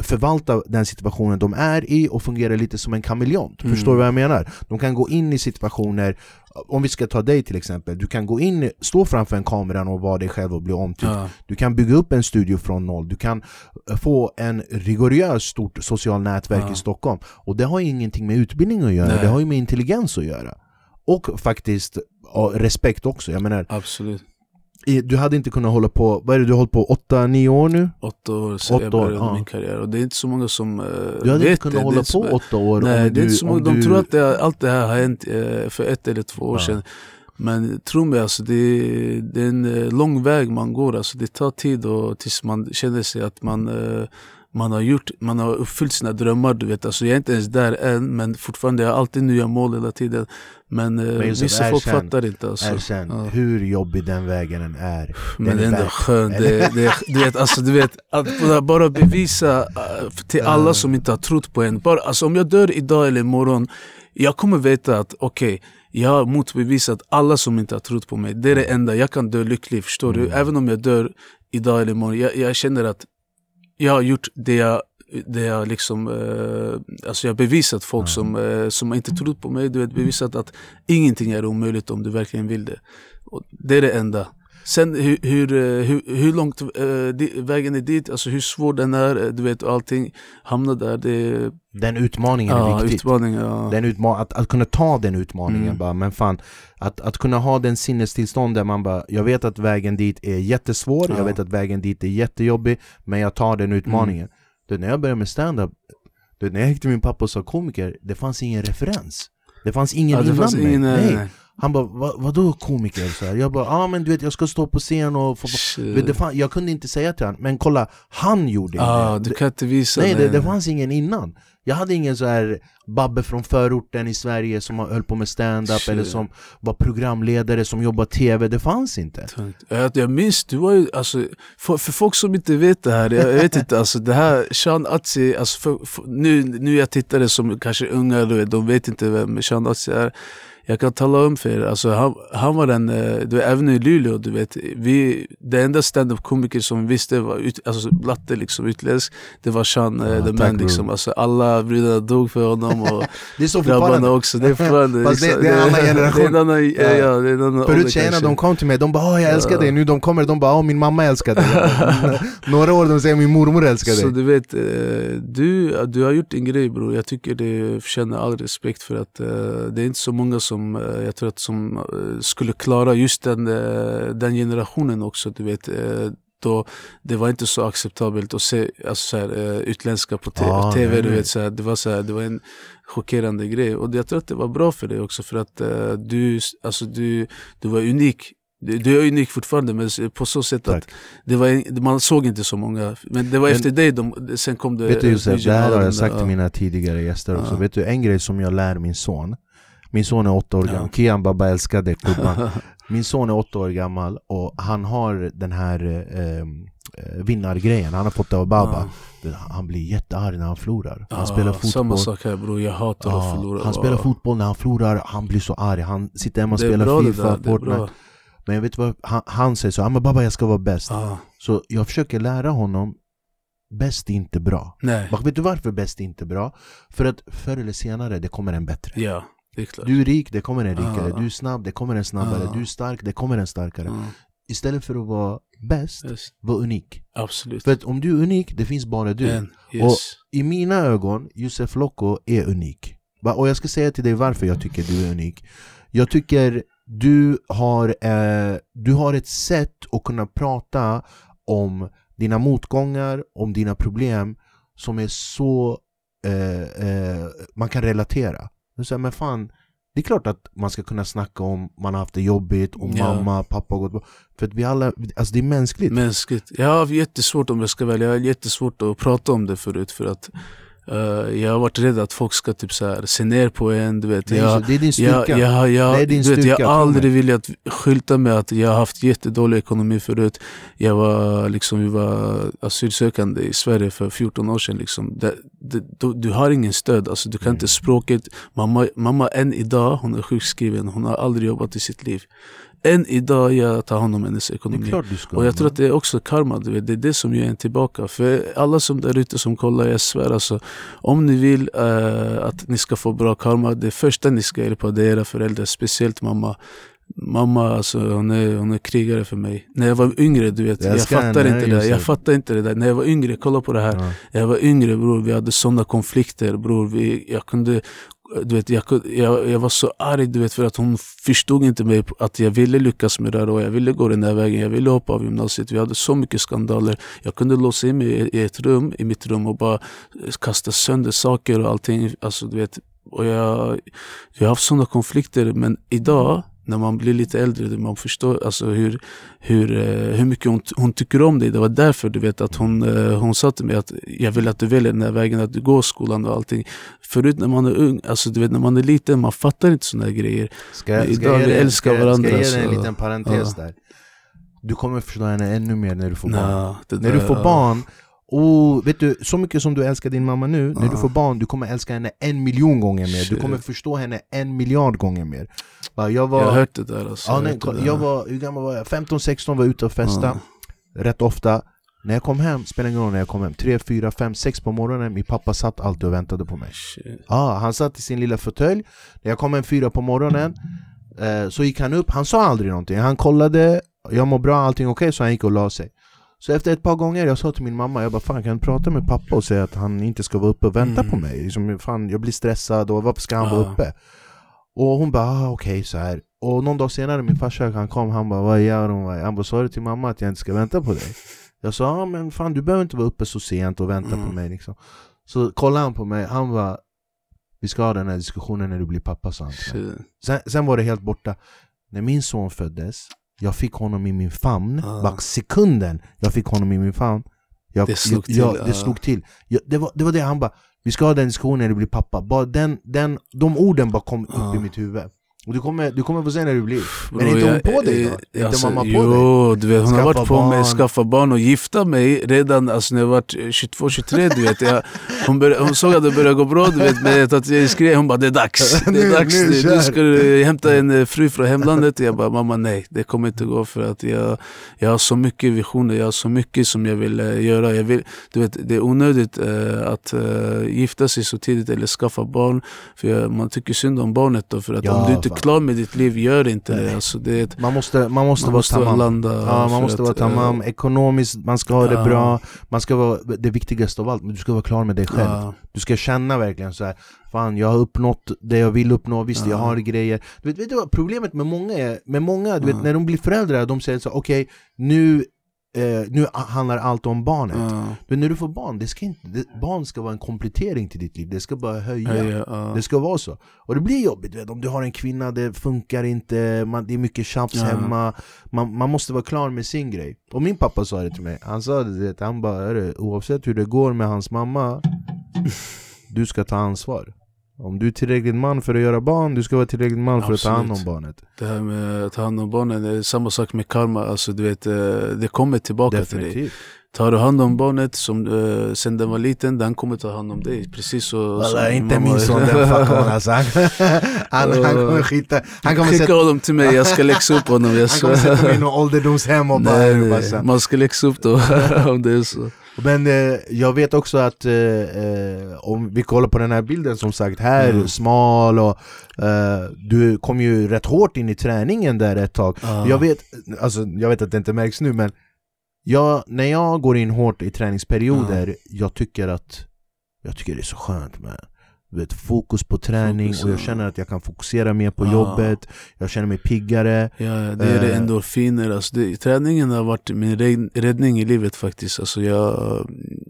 förvalta den situationen de är i och fungera lite som en kameleont. Mm. Förstår du vad jag menar? De kan gå in i situationer, om vi ska ta dig till exempel, du kan gå in, stå framför en kameran och vara dig själv och bli omtyckt. Ja. Du kan bygga upp en studio från noll. Du kan få en rigorös stort social nätverk ja. i Stockholm. Och det har ingenting med utbildning att göra. Nej. Det har ju med intelligens att göra. Och faktiskt ja, respekt också. Jag menar, absolut. Du hade inte kunnat hålla på, vad är det du har hållit på, åtta, nio år nu? Åtta år sedan jag började ja. min karriär och det är inte så många som vet det. Du hade vet inte kunnat det. hålla på åtta år. Nej, det är inte så många, de du... tror att det, allt det här har hänt för ett eller två år ja. sedan. Men tro mig, alltså, det, är, det är en lång väg man går. Alltså, det tar tid och, tills man känner sig att man... Man har, gjort, man har uppfyllt sina drömmar, du vet. Alltså, jag är inte ens där än, men fortfarande jag har alltid nya mål hela tiden. Men, men just, vissa folk fattar inte. Alltså. Erkänn, ja. hur jobbig den vägen än är. Den men är ändå väg. skön. Det, det, du vet, alltså, du vet, att bara bevisa till alla som inte har trott på en. Bara, alltså, om jag dör idag eller imorgon, jag kommer veta att okej, okay, jag har motbevisat alla som inte har trott på mig. Det är det enda. Jag kan dö lycklig, förstår mm. du? Även om jag dör idag eller imorgon, jag, jag känner att jag har gjort det jag, det jag liksom, eh, alltså jag har bevisat folk mm. som, eh, som inte trott på mig. Du har bevisat att ingenting är omöjligt om du verkligen vill det. Och det är det enda. Sen hur, hur, hur, hur långt eh, vägen är dit, alltså hur svår den är, du vet, allting hamnar där. Det... Den utmaningen ja, är viktigt. Utmaning, ja. Den utma- att, att kunna ta den utmaningen, mm. bara, men fan, att, att kunna ha den sinnestillstånd där man bara, jag vet att vägen dit är jättesvår, ja. jag vet att vägen dit är jättejobbig, men jag tar den utmaningen. Mm. Du, när jag började med stand-up, du, när jag gick till min pappa och sa komiker, det fanns ingen referens. Det fanns ingen, ja, det innan fanns ingen, nej, nej. nej. Han bara, Va, vadå komiker? Så här. Jag bara, ja ah, men du vet jag ska stå på scen och få... det fann, jag kunde inte säga till han, men kolla, han gjorde ah, det. Du kan inte visa. Nej, nej. Det, det fanns ingen innan. Jag hade ingen så här babbe från förorten i Sverige som höll på med stand-up. Shit. Eller som var programledare som jobbade tv. Det fanns inte. Jag, jag minns, du var ju, alltså, för, för folk som inte vet det här, jag vet inte, alltså det här, Sean Atzi, alltså, för, för, nu, nu jag tittar det som kanske unga, de vet inte vem Sean Atzi är. Jag kan tala om för er, alltså, han, han var den, du vet, även i Luleå, du vet, vi, det enda stand-up-komiker som visste var, ut, alltså blatte liksom, utländsk, det var Sean, ja, the man liksom, alltså alla brudar dog för honom och det är så grabbarna också, det är förfärande. Fast liksom, det, det är en annan generation. Det är en annan, ja, ja, det är en annan. Förut tjejerna, de kom till mig, de bara, åh jag älskar ja. dig, nu de kommer, de bara, åh min mamma älskar dig. Några år de säger, min mormor älskar dig. Så du vet, du, du har gjort en grej bror, jag tycker det förtjänar all respekt för att det är inte så många som Som, jag tror att som skulle klara just den, den generationen också, du vet, då det var inte så acceptabelt att se, alltså så här, utländska på te- ah, tv, nej, du vet, så här, det var så här, det var en chockerande grej och jag tror att det var bra för dig också för att uh, du, alltså du, du var unik. Du är unik fortfarande, men på så sätt att det var en, man såg inte så många. Men det var men, efter dig, de, sen kom det. Vet du Josef, det här har jag sagt till mina tidigare gäster också. Ja. Vet du, en grej som jag lär min son. Min son är åtta år gammal. Ja. Kian Baba älskar dig. Min son är åtta år gammal och han har den här eh, vinnargrejen. Han har fått det av Baba. Ja. Han blir jättearg när han förlorar. Han ja, spelar fotboll. Samma sak här bror. Jag hatar ja, att förlora. Han spelar fotboll när han förlorar. Han blir så arg. Han sitter hemma och spelar FIFA. Fortnite. Men jag vet vad han, han säger så. Men Baba jag ska vara bäst. Ja. Så jag försöker lära honom. Bäst är inte bra. Nej. Vet du varför bäst är inte bra? För att förr eller senare det kommer en bättre. Ja. Du är rik, det kommer en rikare. Ah. Du är snabb, det kommer en snabbare. Ah. Du är stark, det kommer en starkare. Ah. Istället för att vara bäst, yes. Var unik. Absolut. För att om du är unik, det finns bara du. And, yes. Och i mina ögon, Josef Loco är unik. Och jag ska säga till dig varför jag tycker du är unik. Jag tycker du har, eh, du har ett sätt att kunna prata om dina motgångar, om dina problem som är så eh, eh, man kan relatera. Du säger, men fan, det är klart att man ska kunna snacka om man har haft det jobbigt och yeah. mamma, pappa har gått på. För att vi alla, alltså det är mänskligt. Mänskligt. Jag har jättesvårt om jag ska välja, jag har jättesvårt att prata om det förut för att uh, jag har varit rädd att folk ska typ så här, se ner på en, du vet. Nej, jag, det är din styrka. Jag, jag, jag, det är din styrka, du vet, jag har aldrig velat skylta med att jag har haft jättedålig ekonomi förut. Jag var liksom, vi var asylsökande i Sverige för fjorton år sedan liksom. Det, Du, du, du har ingen stöd, alltså du kan mm. inte språket. Mamma, mamma än idag, hon är sjukskriven, hon har aldrig jobbat i sitt liv. Än idag jag tar hand om hennes ekonomi. Och jag tror att det är också karma, du vet. Det är det som gör en tillbaka. För alla som där ute som kollar, jag svär alltså, om ni vill eh, att ni ska få bra karma, det första ni ska hjälpa det är era föräldrar, speciellt mamma. Mamma, alltså, hon är, hon är krigare för mig. När jag var yngre, du vet, jag, jag fattar inte det där. Jag fattar inte det där. När jag var yngre, kolla på det här. Ja. Jag var yngre, bror. Vi hade sådana konflikter, bror. Vi, jag kunde... Du vet, jag, jag, jag var så arg, du vet, för att hon förstod inte mig att jag ville lyckas med det här och jag ville gå den här vägen, jag ville hoppa av gymnasiet. Vi hade så mycket skandaler. Jag kunde låsa in mig i ett rum, i mitt rum och bara kasta sönder saker och allting. Alltså, du vet, och jag, jag har haft sådana konflikter, men idag när man blir lite äldre, man förstår alltså hur, hur, hur mycket hon, hon tycker om dig. Det var därför du vet att hon, hon sa till mig att jag vill att du väljer den här vägen, att du går skolan och allting. Förut när man är ung, alltså du vet när man är liten, man fattar inte såna här grejer. Ska, idag ska jag vi det, älskar ska, varandra. Ska jag ge dig en liten parentes ja. där? Du kommer förstå henne ännu mer när du får Nå, barn. Där, när du får ja. barn, och vet du, så mycket som du älskar din mamma nu, ja. när du får barn, du kommer älska henne en miljon gånger mer. Shit. Du kommer förstå henne en miljard gånger mer. Jag var, jag hörde det där alltså. Ja, nej, jag, jag var, hur gammal var jag? femton sexton var ute och festa. Mm. Rätt ofta. När jag kom hem, spelar ingen roll när jag kom hem. tre, fyra, fem, sex på morgonen. Min pappa satt alltid och väntade på mig. Ah, han satt i sin lilla fåtölj. När jag kom hem fyra på morgonen eh, så gick han upp. Han sa aldrig någonting. Han kollade. Jag mår bra, allting okej. Okay, så han gick och la sig. Så efter ett par gånger jag sa till min mamma, jag bara, fan kan jag prata med pappa och säga att han inte ska vara uppe och vänta mm. på mig. Liksom, fan, jag blir stressad och varför ska han ah. vara uppe? Och hon bara, ah, okej okay, så här. Och någon dag senare, min farsa han kom, han bara, vad gör hon? Han bara, sa du till mamma att jag inte ska vänta på dig? Jag sa, ah, men fan du behöver inte vara uppe så sent och vänta mm. på mig. Liksom. Så kollade han på mig, han bara, Vi ska ha den här diskussionen när du blir pappa, sant? Sen, sen var det helt borta. När min son föddes, jag fick honom i min famn. Ah. Bara sekunden jag fick honom i min famn. Jag, det slog till. Jag, det, slog till. Jag, det, var, det var det han bara, vi ska ha den diskussionen när du blir pappa. Bara den, den, de orden bara kom ah. upp i mitt huvud. Och du kommer, du kommer få se när du blir. Men bro, inte hon jag, på dig då? Inte alltså, mamma på jo, dig? Du vet, hon skaffa har varit på barn. Mig, skaffa barn och gifta mig redan alltså, när jag var tjugotvå tjugotre, du vet. Jag, hon, började, hon såg att det började gå bra, du vet. Men jag, jag skrev, hon bara, det är dags. Det är nu, dags. Nu, nu ska du hämta en fru från hemlandet. Jag bara, mamma nej, det kommer inte gå för att jag, jag har så mycket visioner. Jag har så mycket som jag vill uh, göra. Jag vill, du vet, det är onödigt uh, att uh, gifta sig så tidigt eller skaffa barn. För jag, man tycker synd om barnet då. För att ja, om du inte klar med ditt liv, gör inte det. Alltså det ett, man måste, man måste, man måste vara tamam. Landa, ja, man måste att, vara tamam. Ekonomiskt, man ska ha det uh, bra. Man ska vara, det viktigaste av allt, men du ska vara klar med dig själv. Uh, du ska känna verkligen så här, fan jag har uppnått det jag vill uppnå. Visst, uh, jag har grejer. Du vet, vet du vad problemet med många är? Med många, du uh, vet, när de blir föräldrar, de säger så okej, okay, nu Eh, nu handlar allt om barnet. Uh. Men när du får barn, det ska inte, det, barn ska vara en komplettering till ditt liv. Det ska bara höja. Hey, uh. Det ska vara så. Och det blir jobbigt. Vet, om du har en kvinna, det funkar inte. Man, det är mycket tjafs uh. hemma. Man, man måste vara klar med sin grej. Och min pappa sa det till mig. Han sa det. Han bara, oavsett hur det går med hans mamma, du ska ta ansvar. Om du är tillräckligt man för att göra barn, du ska vara tillräckligt man för absolut. Att ta hand om barnet. Det här med att ta hand om barnen är samma sak med karma. Alltså, du vet, det kommer tillbaka definitivt. Till dig. Tar du hand om barnet som, uh, sen den var liten, den kommer ta hand om dig. Precis så. Alla, inte min son, den fuckaren alltså. Han, han, han kommer skita. Han kommer skicka honom till mig, jag ska läxa upp honom. Jag han kommer sätta mig i någon ålderdomshem och bara, nej, nej. Man ska läxa upp då om det är så. Men eh, jag vet också att eh, om vi kollar på den här bilden som sagt här, mm. smal och eh, du kom ju rätt hårt in i träningen där ett tag. Ah. Jag vet, alltså, jag vet att det inte märks nu, men jag, när jag går in hårt i träningsperioder, mm. jag tycker att jag tycker det är så skönt med vet, fokus på träning fokus, och jag känner att jag kan fokusera mer på ah. jobbet. Jag känner mig piggare. Ja, det är det endorfiner. Alltså det, träningen har varit min räddning i livet faktiskt. Alltså jag,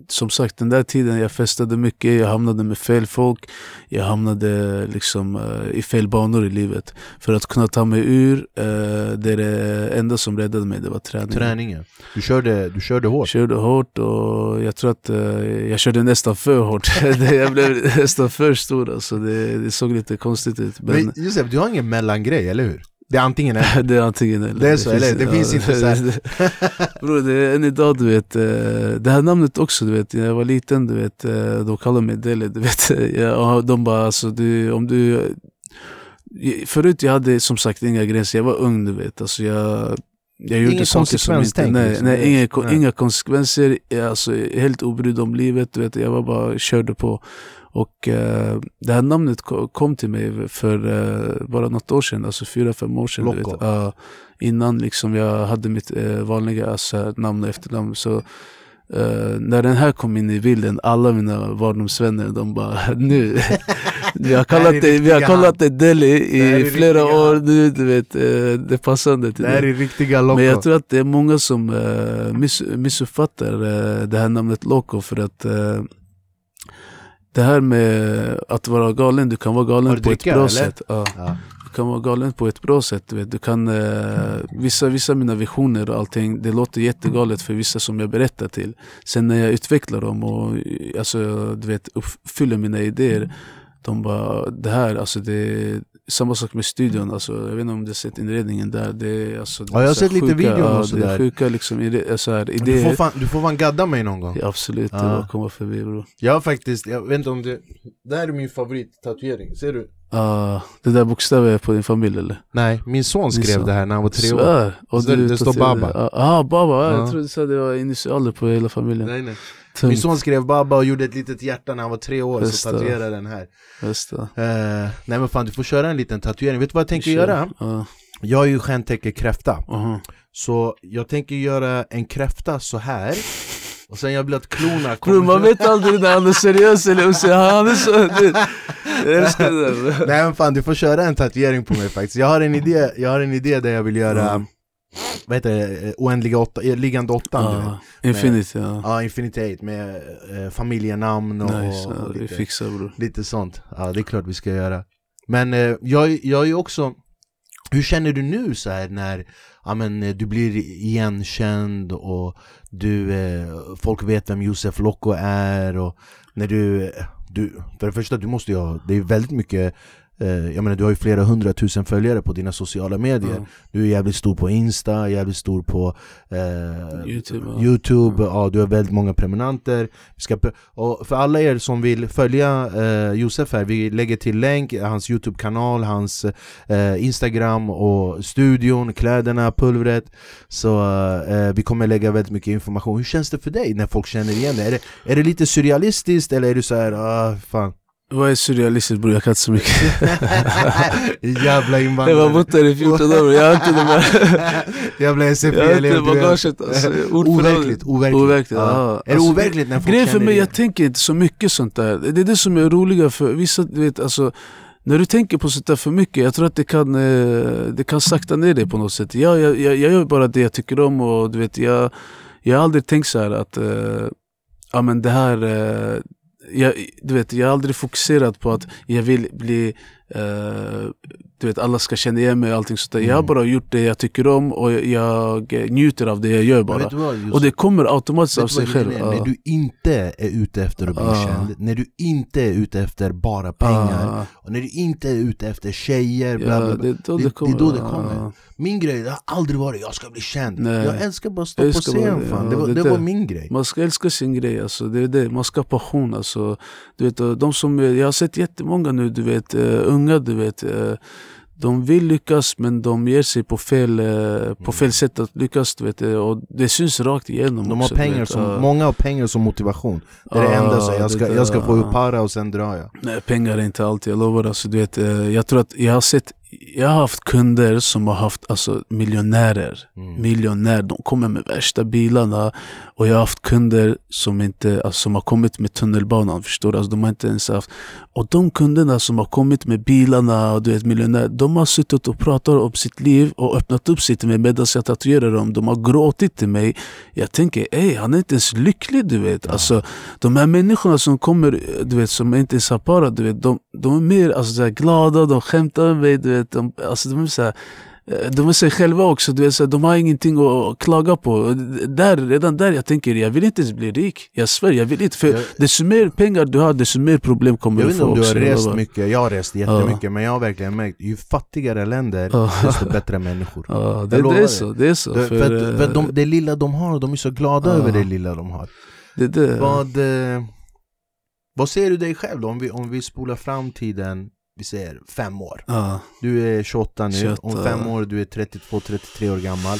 som sagt, den där tiden jag festade mycket. Jag hamnade med fel folk. Jag hamnade liksom i fel banor i livet. För att kunna ta mig ur, det, det enda som räddade mig, det var träningen. Träningen. Du körde, du körde hårt. Körde hårt och jag tror att jag körde nästan för hårt. Jag blev nästan för stora, alltså det, det såg lite konstigt ut. Men, men Josef, du har ingen mellangrej, eller hur? Det är antingen eller. Det är antingen eller. Det är så, det finns, eller? Det ja, finns inte så här. Bro, det är än idag, du vet. Det här namnet också, du vet. När jag var liten, du vet. Då kallade mig Dele, du vet. Ja, de bara, alltså, du, om du... Förut, jag hade som sagt inga gränser. Jag var ung, du vet. Alltså, jag... Jag gjorde inga saker som inte, nej, liksom. nej, inga, nej. inga konsekvenser, alltså, helt obrydd om livet, du vet, jag var bara körde på. Och eh, det här namnet kom till mig för eh, bara något år sedan, alltså fyra, fem år sedan, du vet, uh, innan liksom jag hade mitt eh, vanliga alltså, namn och efternamn. Så Uh, när den här kom in i bilden, alla mina vardomsvänner, de bara nu vi har kallat det, det vi har kallat det Deli i flera riktiga. år nu, du vet, uh, det passande till det här är riktiga Loco. Men jag tror att det är många som uh, miss, missuppfattar uh, det här namnet Loco, för att uh, det här med att vara galen, du kan vara galen på dricka, ett bra eller? sätt uh. ja. kan vara galen på ett bra sätt, du vet. Du kan, eh, vissa, vissa mina visioner och allting, det låter jättegalet för vissa som jag berättar till. Sen när jag utvecklar dem och alltså, du vet, uppfyller mina idéer, de bara, det här, alltså det är samma sak med studion, alltså, jag vet inte om du har sett inredningen där, det är alltså, ja, jag har sett sjuka, lite videon och sådär. Sjuka liksom, så här, idéer. Du får fan, du får fan gadda mig någon gång. Ja, absolut, ah. jag kommer förbi, bro. Jag faktiskt, jag vet inte om det, det här är min favorittatuering, ser du? Uh, det där bokstavet är på din familj eller? Nej, min son skrev min son. det här när han var tre år. Svär. Och så du, det, det står Baba. Ja, ah, Baba. Uh. Jag trodde så att det var initialer på hela familjen. Nej, nej. Tungt. Min son skrev Baba och gjorde ett litet hjärta när han var tre år. Besta. Så tatuerade den här. Uh, nej men fan, du får köra en liten tatuering. Vet du vad jag tänker göra? Uh. Jag är ju stjärntecken kräfta. Uh-huh. Så jag tänker göra en kräfta så här. Och sen jag blir att klona kommer. Man vet aldrig när han är seriös eller så. Han är så det. Nej men fan, du får köra en tatuering på mig faktiskt. Jag har en idé, jag har en idé där jag vill göra mm. vad heter det, oändliga åtta, liggande åttan. Ja, Infinity. Ja, ja Infinity med eh, familjenamn och, nice, ja, och lite, fixar, lite sånt. Ja, det är klart vi ska göra. Men eh, jag, jag är ju också... Hur känner du nu så här när ja, men, du blir igenkänd och du, eh, folk vet vem Josef Loco är och när du, du... För det första, du måste ju ha... Det är väldigt mycket... Jag menar, du har ju flera hundratusen följare på dina sociala medier. Mm. Du är jävligt stor på Insta, jävligt stor på eh, YouTube. Ja. YouTube. Mm. Ja, du har väldigt många prenumeranter. Vi ska, och för alla er som vill följa eh, Josef här, vi lägger till länk, hans YouTube-kanal, hans eh, Instagram och studion, kläderna, pulvret. Så eh, vi kommer lägga väldigt mycket information. Hur känns det för dig när folk känner igen dig? Är det, är det lite surrealistiskt eller är du så här, ah, fan. Vad är surrealistiskt, bror? Jag kan inte så mycket. Jävla invandrare. Jag var bort där i fjorton år. Jag har inte de här... Jävla S F I. Jag har inte bagaget. Alltså, overkligt. Overkligt. overkligt ja. Är det alltså, overkligt när folk grejen för mig, det? Jag tänker inte så mycket sånt där. Det är det som är roliga för vissa, du vet, alltså... När du tänker på sånt där för mycket, jag tror att det kan, det kan sakta ner dig på något sätt. Jag, jag, jag, jag gör bara det jag tycker om och du vet, jag, jag har aldrig tänkt så här att... Äh, ja, men det här... Äh, Jag, du vet, jag har aldrig fokuserat på att jag vill bli uh, du vet, alla ska känna igen mig och allting sånt där. Mm. Jag har bara gjort det jag tycker om och jag, jag njuter av det jag gör bara. Vad, och det kommer automatiskt av sig själv. Uh. När du inte är ute efter att bli uh. känd, när du inte är ute efter bara pengar uh. och när du inte är ute efter tjejer, bla, bla, bla. Ja, det, då det, det, kommer, det är då det kommer. Uh. Min grej, det har aldrig varit jag ska bli känd. Nej. Jag älskar bara stå älskar på scen. Det, fan. Ja, det, var, det, det var min grej. Man ska älska sin grej. Alltså. Det är det. Man ska ha passion. Alltså. Du vet, de som, jag har sett jättemånga nu, du vet, uh, unga, du vet, uh, de vill lyckas men de ger sig på fel, uh, på fel sätt att lyckas. Du vet, och det syns rakt igenom. De har också, pengar som, uh, många har pengar som motivation. Det är uh, det enda. Så jag, ska, jag ska få upp para och sen drar jag. Nej, pengar är inte allt. Jag lovar. Alltså, du vet, uh, jag tror att jag har sett Jag har haft kunder som har haft alltså, miljonärer. Mm. Miljonär, de kommer med värsta bilarna. Och jag har haft kunder som, inte, alltså, som har kommit med tunnelbanan. Förstår du? Alltså, de har inte ens haft. Och de kunderna som har kommit med bilarna och du vet, miljonär, de har suttit och pratat om sitt liv och öppnat upp sig till mig medan jag tatuerar dem. De har gråtit till mig. Jag tänker, ej, han är inte ens lycklig, du vet. Ja. Alltså, de här människorna som kommer, du vet, som inte ens har parat, du vet, de, de är mer alltså, så här, glada, de skämtar med mig, du vet. De, alltså de är så här, de är sig själva också, du vet, så här, de har ingenting att klaga på. Där, redan där jag tänker, jag vill inte ens bli rik. Jag svär, jag vill inte. För jag, desto mer pengar du har, desto mer problem kommer du få. Jag vet inte om du har rest mycket. Jag har rest jättemycket, ja. Men jag har verkligen märkt, ju fattigare länder, ja, desto bättre människor. Ja, det, det är så. Det är så. För, för, att, för att de, det lilla de har, de är så glada, ja, över det lilla de har. Det, det. Vad, vad ser du dig själv då? Om vi, om vi spolar framtiden... Vi säger fem år. Ja. Du är tjugoåtta nu. tjugoåtta. Om fem år du är trettiotvå trettiotre år gammal.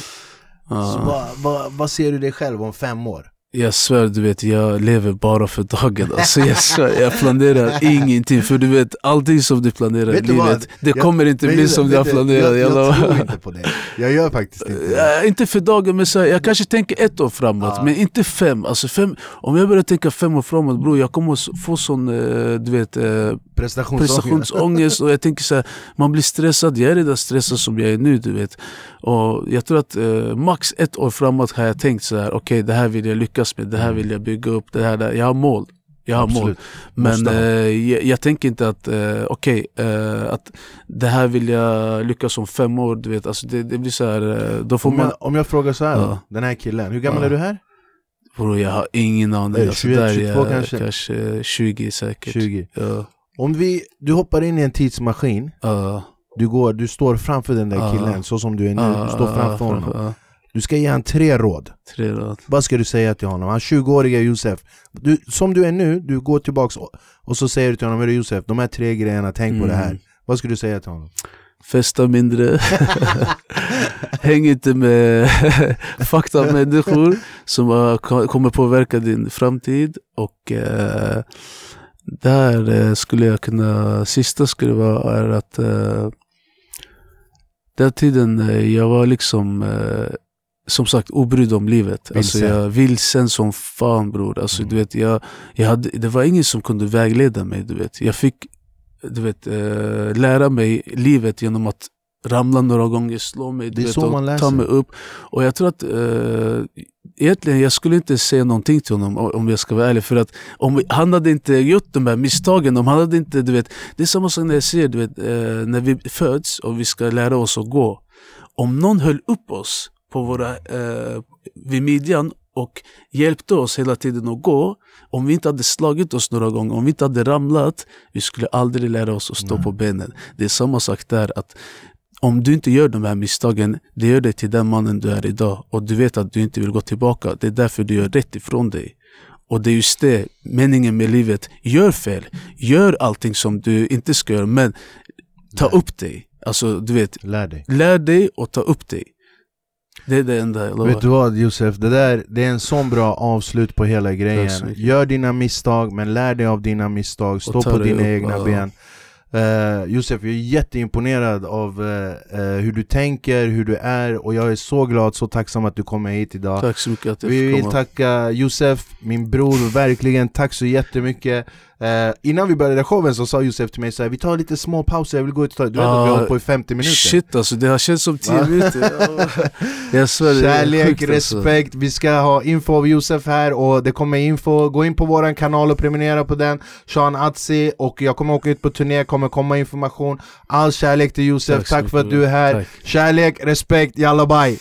Ja. Så vad va, va ser du dig själv om fem år? Jag svär, du vet, jag lever bara för dagen. Alltså, jag svär, jag planerar ingenting. För du vet, allting som du planerar i livet, det jag, kommer inte bli som jag planerar. Jag, jag tror inte på det. Jag gör faktiskt inte det. Inte för dagen, men så här, jag kanske tänker ett år framåt. Ja. Men inte fem. Alltså, fem. Om jag börjar tänka fem år framåt, bro, jag kommer få sån, du vet, prestationsångest. Och jag tänker så här, man blir stressad. Jag är redan stressad som jag är nu, du vet. Och jag tror att eh, max ett år framåt har jag tänkt så här, okej, okay, det här vill jag lyckas med, det här vill jag bygga upp, det här där. Jag har mål, jag har Absolut. mål, men eh, jag, jag tänker inte att eh, okej, okay, eh, att det här vill jag lyckas om fem år, du vet, alltså det, det blir så här, eh, då får om, man, man, om jag frågar så här, ja. Den här killen, hur gammal ja. är du här? Bro, jag har ingen aning, alltså, tjugoett, tjugotvå jag, kanske? kanske tjugo säkert. tjugo. Ja. Om vi, du hoppar in i en tidsmaskin, ja. du går, du står framför den där ja. killen så som du är nu, ja, du står framför ja, honom. Ja. Du ska ge han tre råd. tre råd. Vad ska du säga till honom? Han tjugoåriga Josef. Du, som du är nu, du går tillbaks och, och så säger du till honom, är det Josef, de här tre grejerna, tänk mm. på det här. Vad ska du säga till honom? Festa mindre. Häng inte med fakta människor som uh, kommer påverka din framtid. Och uh, där uh, skulle jag kunna, sista skulle vara är att uh, den tiden uh, jag var liksom uh, som sagt, obrydd om livet. Alltså, jag vilsen som fan, bror. Alltså, mm. du vet, jag, jag hade, det var ingen som kunde vägleda mig, du vet. Jag fick, du vet, eh, lära mig livet genom att ramla några gånger, slå mig, det är så man läser. Ta mig upp. Och jag tror att eh, egentligen jag skulle inte säga någonting till honom om jag ska vara ärlig, för att om vi, han hade inte gjort de här misstagen, om han hade inte, du vet, det är samma sak när jag ser, du vet, eh, när vi föds och vi ska lära oss att gå, om någon höll upp oss på våra, eh, vid midjan och hjälpte oss hela tiden att gå, om vi inte hade slagit oss några gånger, om vi inte hade ramlat, vi skulle aldrig lära oss att stå Nej. På benen. Det är samma sak där, att om du inte gör de här misstagen, det gör dig till den mannen du är idag, och du vet att du inte vill gå tillbaka, det är därför du gör rätt ifrån dig. Och det är just det, meningen med livet, gör fel, gör allting som du inte ska göra, men ta Nej. Upp dig, alltså du vet, lär dig, lär dig och ta upp dig. Det är det enda jag lovar. Vet du vad, Josef, det där, det är en sån bra avslut på hela grejen. Gör dina misstag, men lär dig av dina misstag, stå på dina upp, egna ja. ben. Uh, Josef, jag är jätteimponerad av uh, uh, hur du tänker, hur du är, och jag är så glad, så tacksam att du kommer hit idag. Tack så mycket att jag fick komma. Vi vill tacka Josef, min bror, verkligen, tack så jättemycket. Uh, innan vi började showen så sa Josef till mig så här, vi tar lite små pauser, jag vill gå ut och ta. Du vet att vi har på i femtio minuter. Shit alltså, det har känts som tio minuter. Jag svär, kärlek, respekt alltså. Vi ska ha info av Josef här, och det kommer info, gå in på våran kanal och prenumerera på den, Sean Atzi, och jag kommer åka ut på turné, kommer komma information. All kärlek till Josef, tack, tack för att du är här, tack. Kärlek, respekt, jalla bye.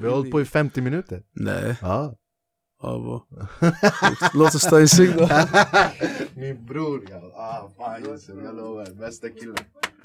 Vi har hållit på i femtio minuter. Nej. Ja. Ja, låt oss ta i sig då. Min bror, jag, ah, fan, jag lovar, bästa killen.